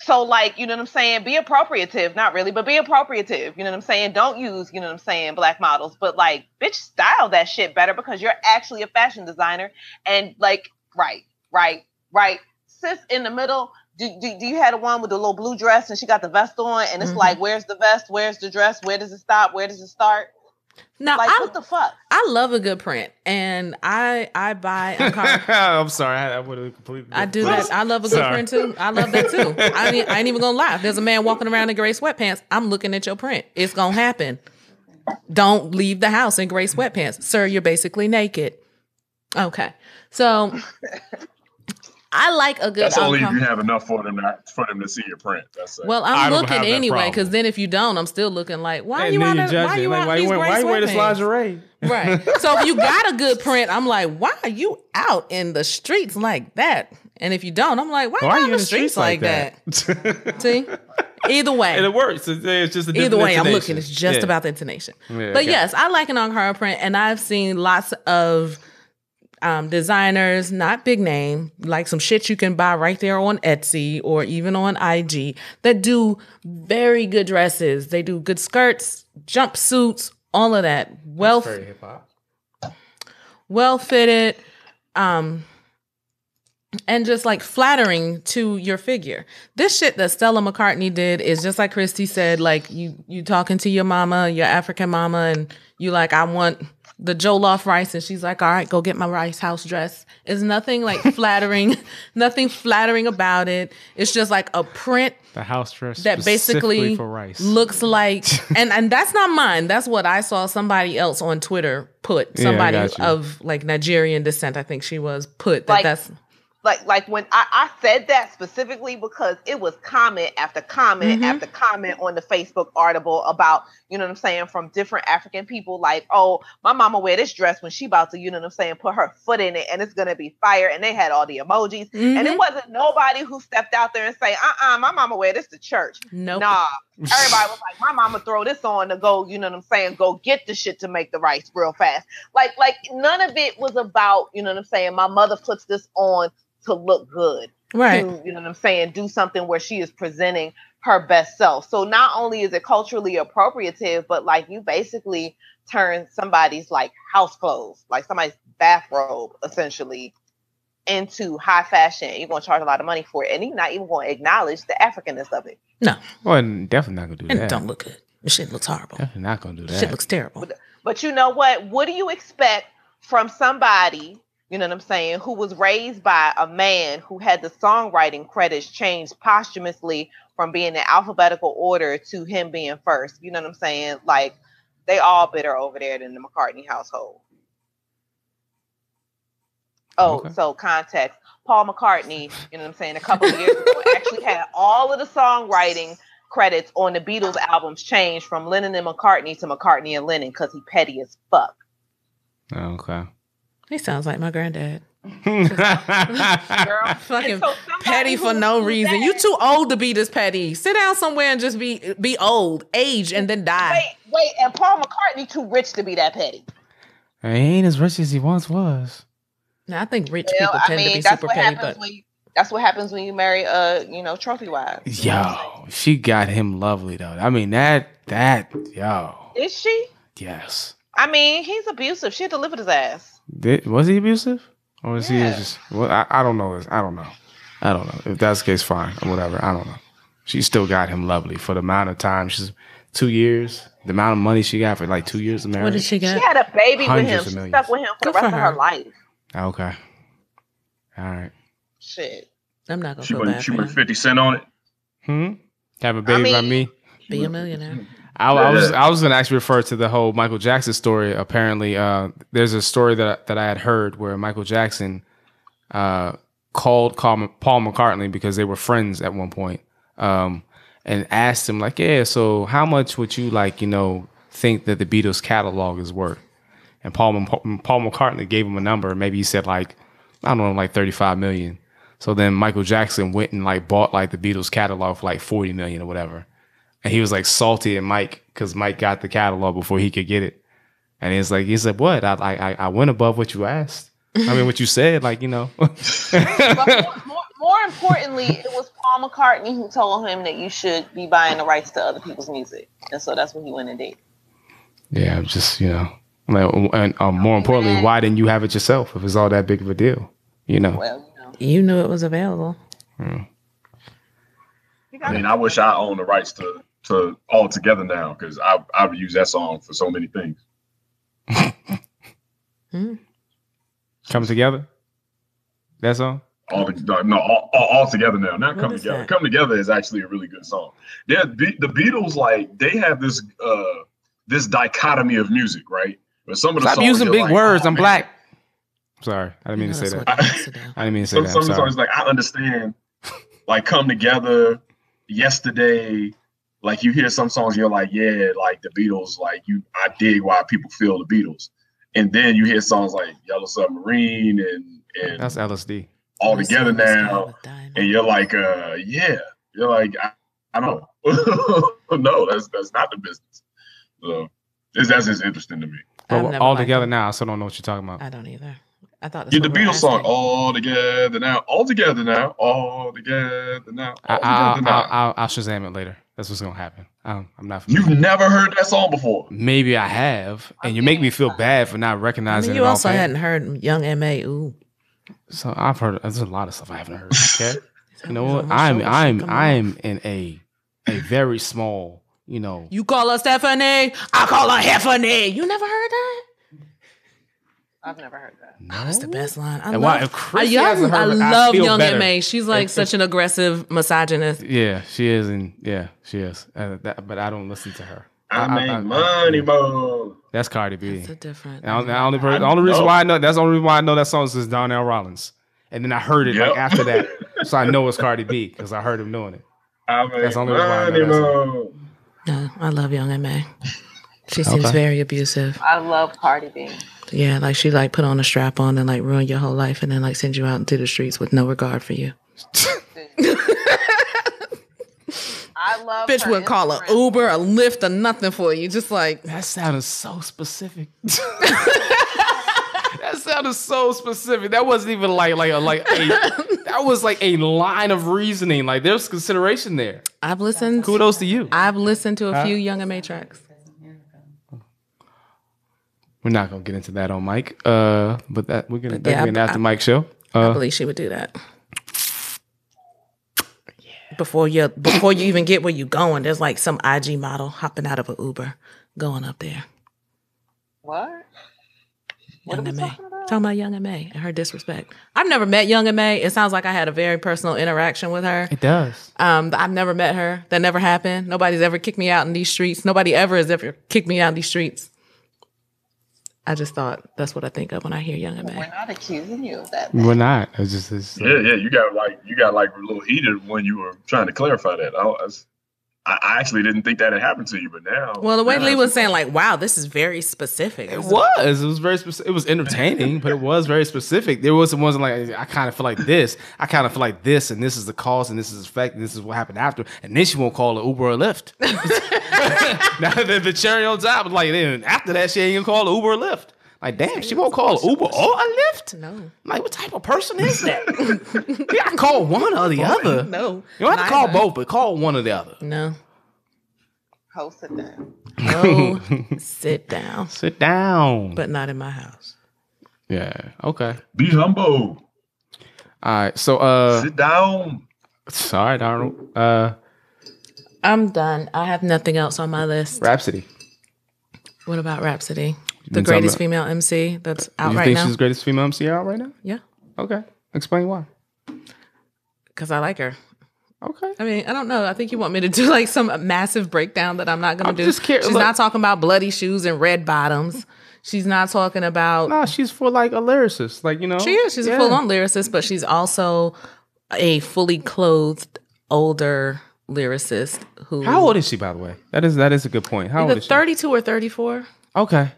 So, like, you know what I'm saying? Be appropriative. Not really, but be appropriative. You know what I'm saying? Don't use, you know what I'm saying, black models. But, like, bitch, style that shit better because you're actually a fashion designer. And, like, right, right, right. Sis in the middle, do, do, do you have the one with the little blue dress and she got the vest on? And it's mm-hmm. like, where's the vest? Where's the dress? Where does it stop? Where does it start? Now, like, I, what the fuck? I love a good print, and I I buy. I'm, I'm sorry, I, I would have completely. I do that. I love a good sorry. print too. I love that too. I mean, I ain't even gonna lie. If there's a man walking around in gray sweatpants, I'm looking at your print. It's gonna happen. Don't leave the house in gray sweatpants, sir. You're basically naked. Okay, so. I like a good. That's only if you have enough for them to, for them to see your print. That's it. Well, I'm I looking anyway, because then if you don't, I'm still looking like, why and you out? Of, why you like, out? Why you wearing this lingerie? Right. So if you got a good print, I'm like, why are you out in the streets like that? And if you don't, I'm like, why, why are you out in the streets, streets like that? that? See, either way, and it works. It's just a either way. Intonation. I'm looking. It's just yeah. about the intonation. Yeah, but okay. yes, I like an on-her print, and I've seen lots of. Um, designers, not big name, like some shit you can buy right there on Etsy or even on I G that do very good dresses. They do good skirts, jumpsuits, all of that. Well, that's very hip-hop. Well fitted, um, and just like flattering to your figure. This shit that Stella McCartney did is just like Christy said, like you you talking to your mama, your African mama, and you like, I want the Jollof rice, and she's like, all right, go get my rice house dress. It's nothing like flattering, nothing flattering about it. It's just like a print. The house dress that basically for rice. Looks like, and, and that's not mine. That's what I saw somebody else on Twitter put. Somebody yeah, of like Nigerian descent, I think she was, put that like, that's. Like, like when I, I said that specifically because it was comment after comment mm-hmm. after comment on the Facebook article about, you know what I'm saying, from different African people like, oh, my mama wear this dress when she about to, you know what I'm saying, put her foot in it and it's going to be fire. And they had all the emojis. Mm-hmm. And it wasn't nobody who stepped out there and say, uh-uh, my mama wear this to church. Nope. Nah. Everybody was like, my mama throw this on to go, you know what I'm saying, go get the shit to make the rice real fast. Like, like none of it was about, you know what I'm saying, my mother puts this on to look good. Right. To, you know what I'm saying, do something where she is presenting her best self. So not only is it culturally appropriative, but like you basically turn somebody's like house clothes, like somebody's bathrobe essentially into high fashion. You're going to charge a lot of money for it. And you're not even going to acknowledge the Africanness of it. No. Well, I'm definitely not going to do and that. And it don't look good. The shit looks horrible. Definitely not going to do that. The shit looks terrible. But, but you know what? What do you expect from somebody, you know what I'm saying, who was raised by a man who had the songwriting credits changed posthumously from being in alphabetical order to him being first? You know what I'm saying? Like, they all bitter over there in the McCartney household. Oh, okay. So context. Paul McCartney, you know what I'm saying, a couple of years ago, actually had all of the songwriting credits on the Beatles albums changed from Lennon and McCartney to McCartney and Lennon because he petty as fuck. Okay. He sounds like my granddad. Girl, fucking so petty for no reason. That. You too old to be this petty. Sit down somewhere and just be be old, age, and then die. Wait, wait, and Paul McCartney too rich to be that petty. He ain't as rich as he once was. Now I think rich well, people tend I mean, to be super petty. But when you, that's what happens when you marry uh, you know, trophy wives. Yo, she got him lovely though. I mean that that yo. Is she? Yes. I mean, he's abusive. She had to live with his ass. Did, was he abusive? Or was yeah. he just... Well, I, I don't know. I don't know. I don't know. If that's the case, fine. Or whatever. I don't know. She still got him lovely for the amount of time. She's two years. The amount of money she got for like two years of marriage. What did she get? She had a baby with him. She stuck with him for Good the rest for her. of her life. Okay. All right. Shit. I'm not going to feel bad. She put fifty cent on it? Hmm? Have a baby I mean, by me? Be a millionaire. I, I was I was going to actually refer to the whole Michael Jackson story. Apparently, uh, there's a story that that I had heard where Michael Jackson uh, called Paul McCartney because they were friends at one point, um, and asked him like, "Yeah, so how much would you like, you know, think that the Beatles catalog is worth?" And Paul Paul McCartney gave him a number. Maybe he said like, I don't know, like thirty-five million. So then Michael Jackson went and like bought like the Beatles catalog for like forty million or whatever. And he was like salty at Mike because Mike got the catalog before he could get it. And he's like, he's like, what? I I I went above what you asked. I mean, what you said, like, you know. More, more, more importantly, it was Paul McCartney who told him that you should be buying the rights to other people's music, and so that's what he went and did. Yeah, just you know, like, and um, more importantly, why didn't you have it yourself if it's all that big of a deal? You know, well, you know, you knew it was available. Hmm. I mean, I wish I owned the rights to to All Together now, because I I've used that song for so many things. Hmm. Come Together. That song. All the, no, all, all, all Together now. Not what Come Together. That? Come Together is actually a really good song. Yeah, the, the Beatles, like, they have this uh, this dichotomy of music, right? But some of the Stop songs using big like, words. Oh, I'm man. Black. Sorry, I didn't mean to say that. I didn't mean to say that. Some of the songs, like, I understand, like, Come Together, Yesterday. Like, you hear some songs, you're like, yeah, like the Beatles. Like, you, I dig why people feel the Beatles. And then you hear songs like Yellow Submarine and and that's L S D. All Together now, and you're like, uh, yeah, you're like, I, I don't know. No, that's that's not the business. So it's, that's just interesting to me. Well, all Together now, I still don't know what you're talking about. I don't either. I thought yeah, the Beatles song, All Together now, All Together now, All Together now. All I, together I'll, now. I'll, I'll, I'll Shazam it later. That's what's gonna happen. Um, I'm not. Familiar. You've never heard that song before? Maybe I have, and you make me feel bad for not recognizing. I mean, you it also hadn't heard Young M A. Ooh. So I've heard there's a lot of stuff I haven't heard. Okay, you know what? I'm I'm I'm in a a very small, you know. You call her Stephanie, I call her Heffany. You never heard that? I've never heard that. No? That's the best line. I and love. If Chris I, hasn't heard I it, love I Young M A. She's like it's, such an aggressive misogynist. Yeah, she is, and yeah, she is. Uh, that, but I don't listen to her. I, I make I, I, money, bro. That's Cardi B. That's a different. I, I only, I the only reason why I know that's the only reason why I know that song is because Donnell Rollins, and then I heard it yep. like after that, so I know it's Cardi B because I heard him doing it. I make that's the only reason why I know that song. No, I love Young M A. She seems okay. very abusive. I love Cardi B. Yeah, like she like put on a strap on and like ruin your whole life, and then like send you out into the streets with no regard for you. I love bitch wouldn't call an Uber, a Lyft, or nothing for you. Just like that sounded so specific. That sounded so specific. That wasn't even like like a, like a, that was like a line of reasoning. Like there's consideration there. I've listened. Kudos to you. I've listened to a huh? few Young M A tracks. We're not gonna get into that on mic, uh, but that we're gonna yeah, be an after mic show. Uh, I believe she would do that. Before you before you even get where you going, there's like some I G model hopping out of an Uber, going up there. What? Young what are we M A. Talking about? Talking about Young M A and her disrespect. I've never met Young M A. It sounds like I had a very personal interaction with her. It does. Um, I've never met her. That never happened. Nobody's ever kicked me out in these streets. Nobody ever has ever kicked me out in these streets. I just thought that's what I think of when I hear Young M A. We're not accusing you of that. Man. We're not. It's just, it's, yeah, yeah. You got like you got like a little heated when you were trying to clarify that. I, was, I actually didn't think that had happened to you, but now. Well, the way Lee was saying, like, "Wow, this is very specific." It was. It was very specific. It was entertaining, but it was very specific. There wasn't wasn't like I kind of feel like this. I kind of feel like this, and this is the cause, and this is the effect, and this is what happened after. And then she won't call an Uber or Lyft. Now the, the cherry on top, like then after that, she ain't gonna call an Uber or Lyft. Like, damn, she won't call an Uber or a Lyft? No. Like, what type of person is that? Yeah, I can call one or the other. No. You don't have to call both, but call one or the other. No. Ho, sit down. Ho, sit down. Sit down. But not in my house. Yeah. Okay. Be humble. All right. So, uh. Sit down. Sorry, Donald. Uh. I'm done. I have nothing else on my list. Rapsody. What about Rapsody? The greatest female M C that's out right now. You think she's the greatest female M C out right now? Yeah. Okay. Explain why. Because I like her. Okay. I mean, I don't know. I think you want me to do like some massive breakdown that I'm not going to do. Just she's Look. Not talking about bloody shoes and red bottoms. She's not talking about. No, nah, she's for like a lyricist. Like, you know. She is. She's yeah. a full on lyricist, but she's also a fully clothed older lyricist who. How old is she, by the way? That is that is a good point. How old is she? thirty-two or thirty-four. Okay.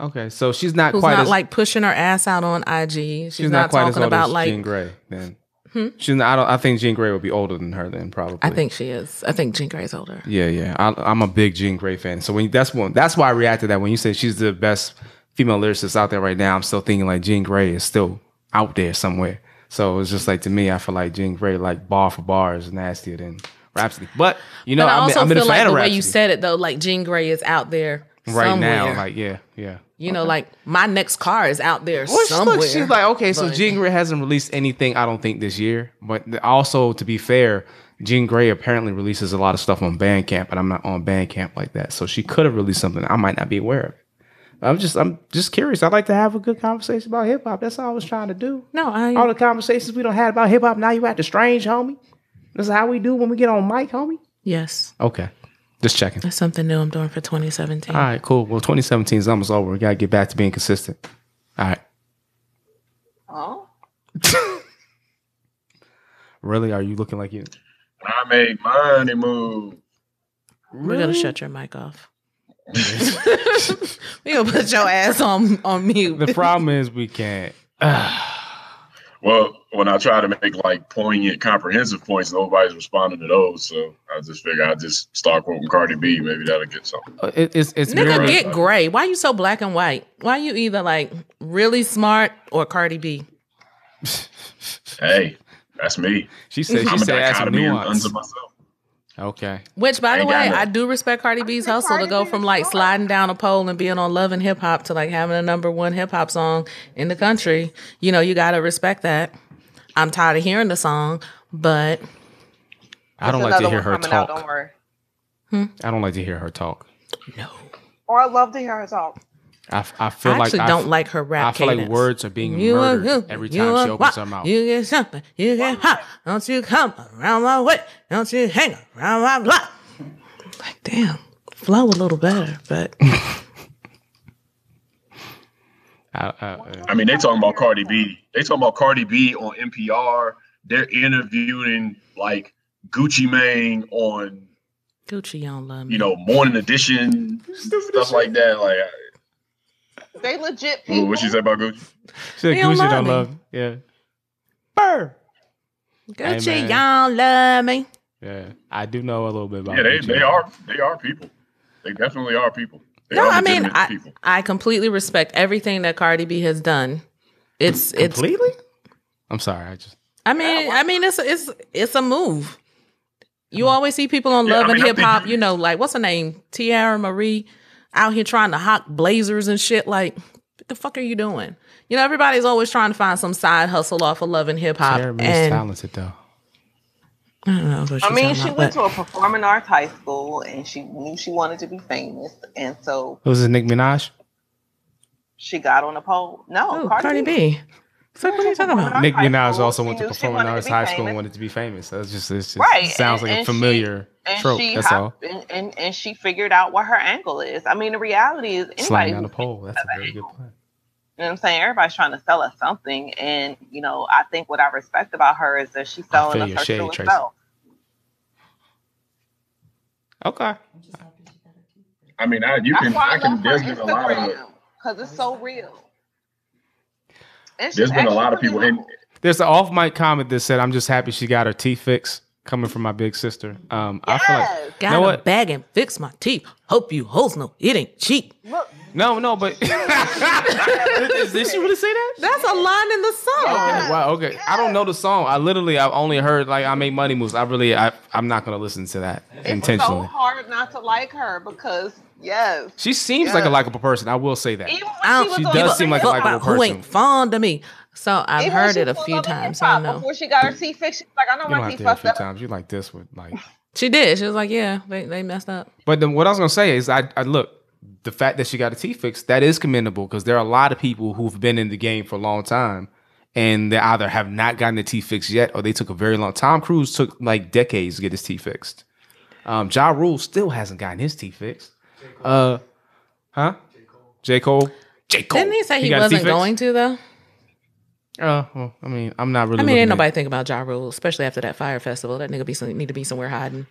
Okay, so she's not Who's quite not as, like pushing her ass out on I G. She's, she's not, not quite talking as old about as like Jean Grae. Then hmm? she's not, I don't. I think Jean Grae would be older than her. Then probably. I think she is. I think Jean Grae's older. Yeah, yeah. I, I'm a big Jean Grae fan. So when that's one. That's why I reacted to that when you said she's the best female lyricist out there right now. I'm still thinking like Jean Grae is still out there somewhere. So it's just like, to me, I feel like Jean Grae, like bar for bar, is nastier than Rapsody. But you know, but I also I'm, I'm feel like the way you said it though, like Jean Grae is out there right somewhere. Now. Like yeah, yeah. You okay. know, like my next car is out there well, somewhere. Look, she's like, okay, so but, Jean Grae hasn't released anything, I don't think, this year. But also, to be fair, Jean Grae apparently releases a lot of stuff on Bandcamp, and I'm not on Bandcamp like that, so she could have released something I might not be aware of. I'm just, I'm just curious. I'd like to have a good conversation about hip hop. That's all I was trying to do. No, I all the conversations we don't had about hip hop. Now you at the strange, homie. This is how we do when we get on mic, homie. Yes. Okay. Just checking. That's something new I'm doing for twenty seventeen. All right, cool. Well, twenty seventeen is almost over. We gotta get back to being consistent. All right. Oh. Really? Are you looking like you? I made money move. Really? We gotta shut your mic off. We gonna put your ass on on mute. The problem is we can't. Well, when I try to make like poignant, comprehensive points, nobody's responding to those. So I just figure I just start quoting Cardi B. Maybe that'll get something. Uh, it, it's it's nigga mirror. Get Grae. Why you so black and white? Why you either like really smart or Cardi B? Hey, that's me. She said she said ask nuance. Okay. Which, by the way, I do respect Cardi B's hustle to go from like sliding down a pole and being on Love and Hip Hop to like having a number one hip hop song in the country. You know, you gotta respect that. I'm tired of hearing the song, but I don't like to hear her talk. Out, don't worry. Hmm? I don't like to hear her talk. No. Or I love to hear her talk. I, I feel I like I don't like her rap. I feel cadence. Like words are being you murdered are, you, every time are, she opens her mouth. You get something, you get hot. Don't you come around my way? Don't you hang around my block? Like damn, flow a little better, but I, I, I mean, they talking about Cardi B. They talking about Cardi B on N P R. They're interviewing like Gucci Mane on Gucci on Love, you know, Morning Edition, stuff like that, like. They legit people. Ooh, what she said about Gucci? She said Gucci don't, don't love me. Yeah. Burr. Gucci don't love me. Yeah. I do know a little bit about yeah, they, Gucci. They are they are people. They definitely are people. They no, are I mean I, I completely respect everything that Cardi B has done. It's it's completely? I'm sorry, I just I mean I, I mean it's it's it's a move. You always see people on yeah, Love I mean, and Hip Hop, you know, like what's her name? Tiara Marie. Out here trying to hawk blazers and shit. Like, what the fuck are you doing? You know, everybody's always trying to find some side hustle off of Love and Hip Hop. Tiara Marie's talented, though. I don't know. What I mean, she about, went but... to a performing arts high school, and she knew she wanted to be famous, and so it was Nicki Minaj. She got on a pole. No, Ooh, Cardi, Cardi B. B. So what are you talking about? Nicki Minaj also went to performing arts high school and wanted to be famous. That's just, it's just right. Sounds and, like and a familiar she, trope. That's hopped, all. And, and, and she figured out what her angle is. I mean, the reality is anybody sliding down a pole. That's a very good point. You know what I'm saying? Everybody's trying to sell us something, and you know, I think what I respect about her is that she's selling us her true self. Okay. I mean, I you can I can there's been a lot of because it's so real. It's there's been a lot of people in it. There's an off mic comment that said, "I'm just happy she got her teeth fixed." Coming from my big sister, um, yes. I feel like got you know a what? Bag and fix my teeth. Hope you hoes know it ain't cheap. Look. No, no, but did she really say that? That's a line in the song. Yeah. Okay, wow, okay. Yeah. I don't know the song. I literally, I've only heard like I make money moves. I really, I, I'm not gonna listen to that it's intentionally. It's so hard not to like her because. Yes. She seems yes. like a likable person. I will say that. Even when she, she does seem like a likable person. Who ain't fond of me. So I've Even heard it a few times. I know. Before she got her teeth fixed, she's like, I know you my teeth fucked up. Times. You like this with like. She did. She was like, yeah, they, they messed up. But then what I was going to say is, I, I look, the fact that she got her teeth fixed, that is commendable because there are a lot of people who've been in the game for a long time and they either have not gotten their teeth fixed yet or they took a very long time. Tom Cruise took like decades to get his teeth fixed. Um, Ja Rule still hasn't gotten his teeth fixed. Uh, huh? J. Cole. J. Cole. Didn't he say he, he wasn't going to though? Uh, well, I mean, I'm not really. I mean, ain't nobody think about Ja Rule, especially after that fire festival. That nigga be some, need to be somewhere hiding.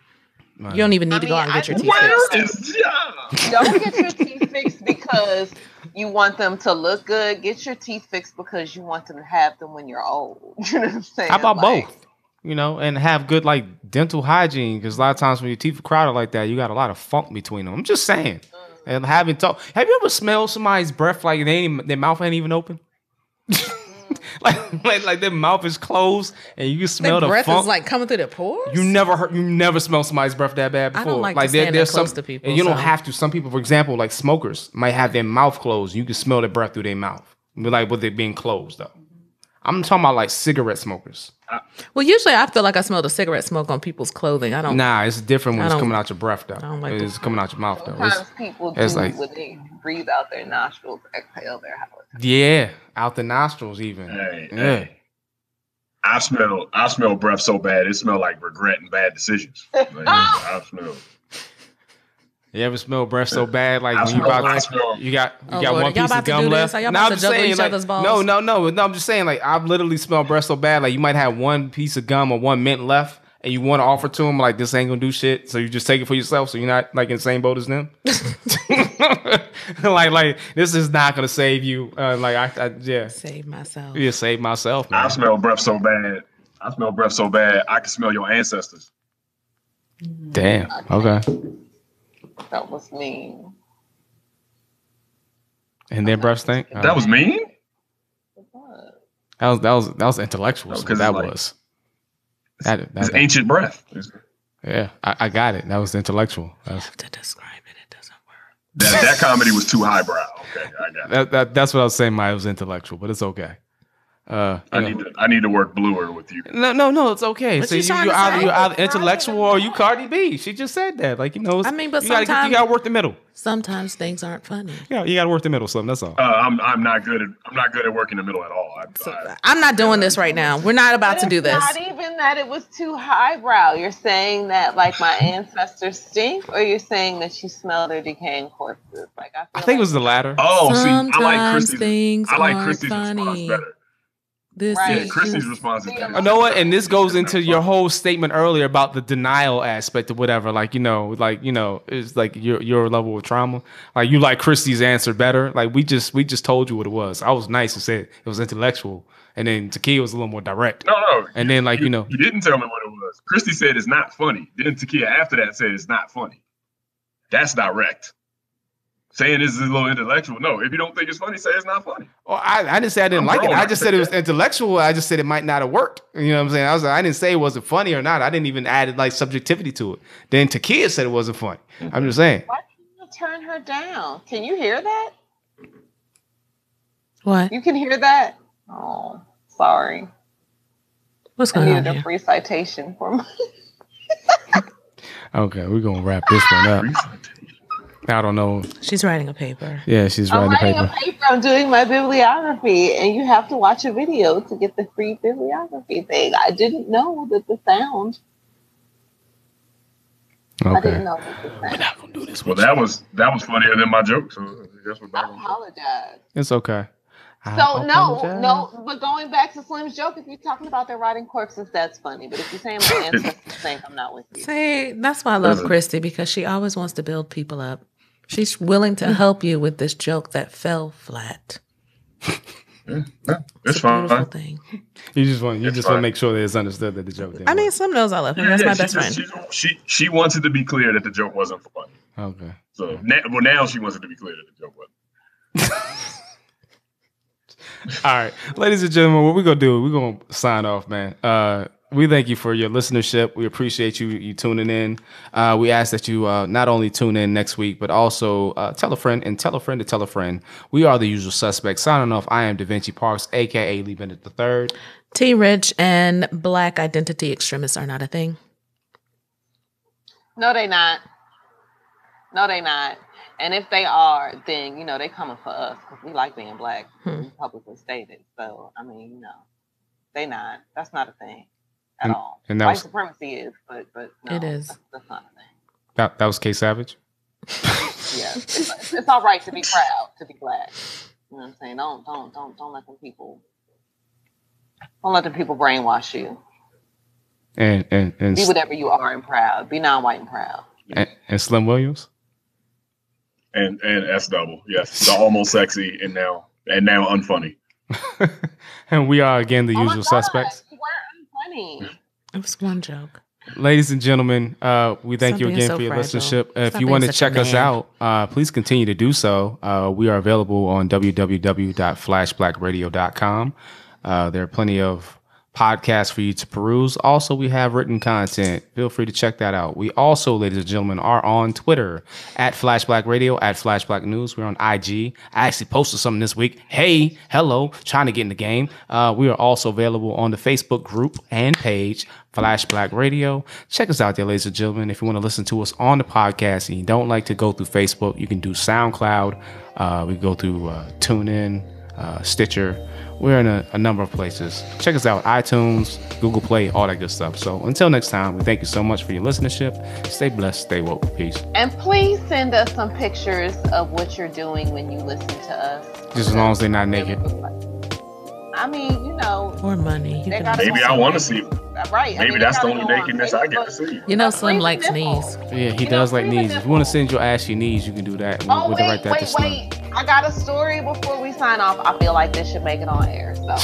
Right. You don't even need I to mean, go out and get I, your teeth fixed. Is, yeah. Don't get your teeth fixed because you want them to look good. Get your teeth fixed because you want them to have them when you're old. You know what I'm saying? How about like, both? You know, and have good like dental hygiene because a lot of times when your teeth are crowded like that, you got a lot of funk between them. I'm just saying. Mm. And having talk, have you ever smelled somebody's breath like they ain't, their mouth ain't even open? Mm. Like, like, like their mouth is closed and you smell their the breath funk. Is like coming through their pores. You never heard, you never smelled somebody's breath that bad before. I don't like, like to there, stand that close some, to people. And you so. don't have to. Some people, for example, like smokers might have their mouth closed. You can smell their breath through their mouth. Be like, with it being closed though. I'm talking about like cigarette smokers. Well, usually I feel like I smell the cigarette smoke on people's clothing. I don't. Nah, it's different when it's coming out your breath though. I don't like it's the, coming out your mouth though. Sometimes it's, people do it's like, when they breathe out their nostrils, exhale their house. Yeah, out the nostrils even. Hey, yeah. Hey. I smell. I smell breath so bad it smells like regret and bad decisions. Like, I smell. You ever smell breath so bad like when you about to, you got you oh got Lord. one y'all piece of gum left? Like, no, I'm just saying like, no, no, no, no. I'm just saying like I've literally smelled breath so bad like you might have one piece of gum or one mint left, and you want to offer to them like this ain't gonna do shit, so you just take it for yourself, so you're not like in the same boat as them. like like this is not gonna save you. Uh, like I, I yeah, save myself. Yeah, save myself. Man. I smell breath so bad. I smell breath so bad. I can smell your ancestors. Damn. Okay. That was mean. And their breath stink? That uh, was mean? That was that was that was intellectual. No, that like, was that, that, that ancient breath. Yeah, I, I got it. That was intellectual. That was, you have to describe it. It doesn't work. That, that comedy was too highbrow. Okay, I got it. That, that, that's what I was saying. Maya was intellectual, but it's okay. Uh, I know. need to I need to work bluer with you. No, no, no, it's okay. But so you, you're, either, you're either intellectual or you Cardi B. She just said that, like you know. I mean, but you sometimes gotta, you gotta work the middle. Sometimes things aren't funny. Yeah, you gotta work the middle. Something that's all. Uh, I'm I'm not good at I'm not good at working the middle at all. I, so, I, I'm not doing this right now. We're not about to do this. Not even that it was too highbrow. You're saying that like my ancestors stink, or you're saying that she smelled their decaying corpses. Like I, feel I think like, it was the latter. Oh, sometimes see, I like Christy's. I like Christy's response better. This right. Yeah, Christy's response is that. You know what? And this goes into your whole statement earlier about the denial aspect of whatever. Like, you know, like, you know, it's like your your level of trauma. Like you like Christy's answer better. Like we just we just told you what it was. I was nice and said it was intellectual. And then Takiyah was a little more direct. No, no. And you, then like, you, you know. You didn't tell me what it was. Christy said it's not funny. Then Takiyah after that said it's not funny. That's direct. Saying this is a little intellectual. No, if you don't think it's funny, say it's not funny. Well, I, I didn't say I didn't I'm like wrong. it. I just said it was intellectual. I just said it might not have worked. You know what I'm saying? I was like, I didn't say it wasn't funny or not. I didn't even add like subjectivity to it. Then Takiyah said it wasn't funny. Mm-hmm. I'm just saying. Why did you turn her down? Can you hear that? What? You can hear that? Oh, sorry. What's going on? I needed on a here? free citation for me. Okay, we're gonna wrap this one up. I don't know. She's writing a paper. Yeah, she's writing, I'm writing a paper. a paper. I'm doing my bibliography, and you have to watch a video to get the free bibliography thing. I didn't know that the sound. Okay. I didn't know that the sound. We're not gonna do this. Well, that was that was funnier than my joke. So that's what I apologize. It's okay. I so apologize. no, no. But going back to Slim's joke, if you're talking about their rotting corpses, that's funny. But if you're saying my ancestors think, I'm not with you. See, that's why I love Christy, because she always wants to build people up. She's willing to help you with this joke that fell flat. Yeah, yeah, it's, it's a fine, beautiful fine. thing. You just want you it's just fine. want to make sure that it's understood that the joke didn't I mean, work. Slim knows I love him. That's yeah, my best just, friend. She, she she wants it to be clear that the joke wasn't funny. Okay. So yeah. now, well, now she wants it to be clear that the joke wasn't. All right, ladies and gentlemen, what we're gonna do? We're gonna sign off, man. Uh, we thank you for your listenership. We appreciate you you tuning in. Uh, we ask that you uh, not only tune in next week, but also uh, tell a friend and tell a friend to tell a friend. We are the usual suspects. Signing off, I am DaVinci Parks, aka Lee Bennett the third. T. Rich and black identity extremists are not a thing. No, they not. No, they not. And if they are, then you know they coming for us because we like being black. Hmm. We publicly stated. So I mean, you know, they not. That's not a thing at and, all. And that White was, supremacy is, but but no, it is. That's, that's not a thing. That that was K Savage. Yeah, it's, it's all right to be proud, to be black. You know what I'm saying? Don't don't don't don't let them people. Don't let the people brainwash you. And and and be whatever you are and proud. Be non-white and proud. And, and Slim Williams. And and S double, yes, the almost sexy and now and now unfunny. And we are again the oh usual God, suspects. We're unfunny. It was one joke. Ladies and gentlemen, uh, we thank Stop you again so for your fragile. listenership. Uh, if you want to check us out, uh, please continue to do so. Uh, we are available on w w w dot flash black radio dot com. Uh, there are plenty of podcasts for you to peruse. Also, we have written content. Feel free to check that out. We also, ladies and gentlemen, are on Twitter at Flash Black Radio, at Flash Black News. We're on I G. I actually posted something this week. Hey, hello, trying to get in the game. Uh, we are also available on the Facebook group and page, Flash Black Radio. Check us out there, ladies and gentlemen. If you want to listen to us on the podcast and you don't like to go through Facebook, you can do SoundCloud. Uh, we go through uh, TuneIn, uh, Stitcher. We're in a, a number of places. Check us out, iTunes, Google Play, all that good stuff. So until next time, we thank you so much for your listenership. Stay blessed, stay woke, peace. And please send us some pictures of what you're doing when you listen to us. Just as long as they're not naked. I mean, you know. Or money. Maybe I want to see. Right. Maybe I mean, that's the only nakedness on. I get to see. You know, Slim likes knees. Yeah, he you does know, like knees. If you want to send your ass your knees, you can do that. Oh, we, we wait, write that wait, to wait. Slim. I got a story before we sign off. I feel like this should make it on air. So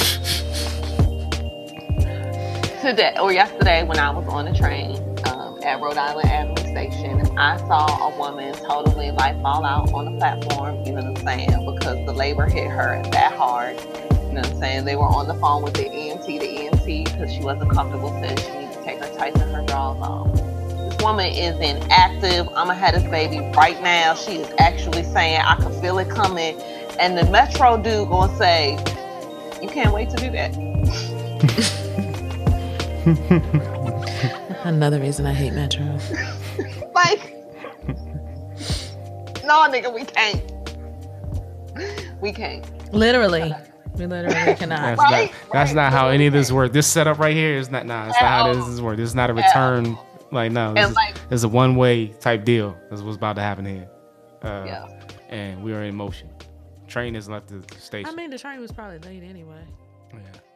today or yesterday, when I was on the train um, at Rhode Island Avenue Station, I saw a woman totally like fall out on the platform. You know what I'm saying? Because the labor hit her that hard. You know what I'm saying? They were on the phone with the E M T, the E M T, because she wasn't comfortable, said she needed to take her tights and her drawers off. This woman is inactive. I'ma have this baby right now. She is actually saying, I can feel it coming. And the Metro dude gonna say, you can't wait to do that. Another reason I hate Metro. Like, no, nigga, we can't. We can't. Literally. We literally cannot. That's right? not, that's right. not how any of this works. This setup right here is not. Nah, it's At not all. how this is work. This is not a return. At like no, this is, like, it's a one-way type deal. That's what's about to happen here. Uh, yeah. And we are in motion. Train has left the station. I mean, the train was probably late anyway. Yeah.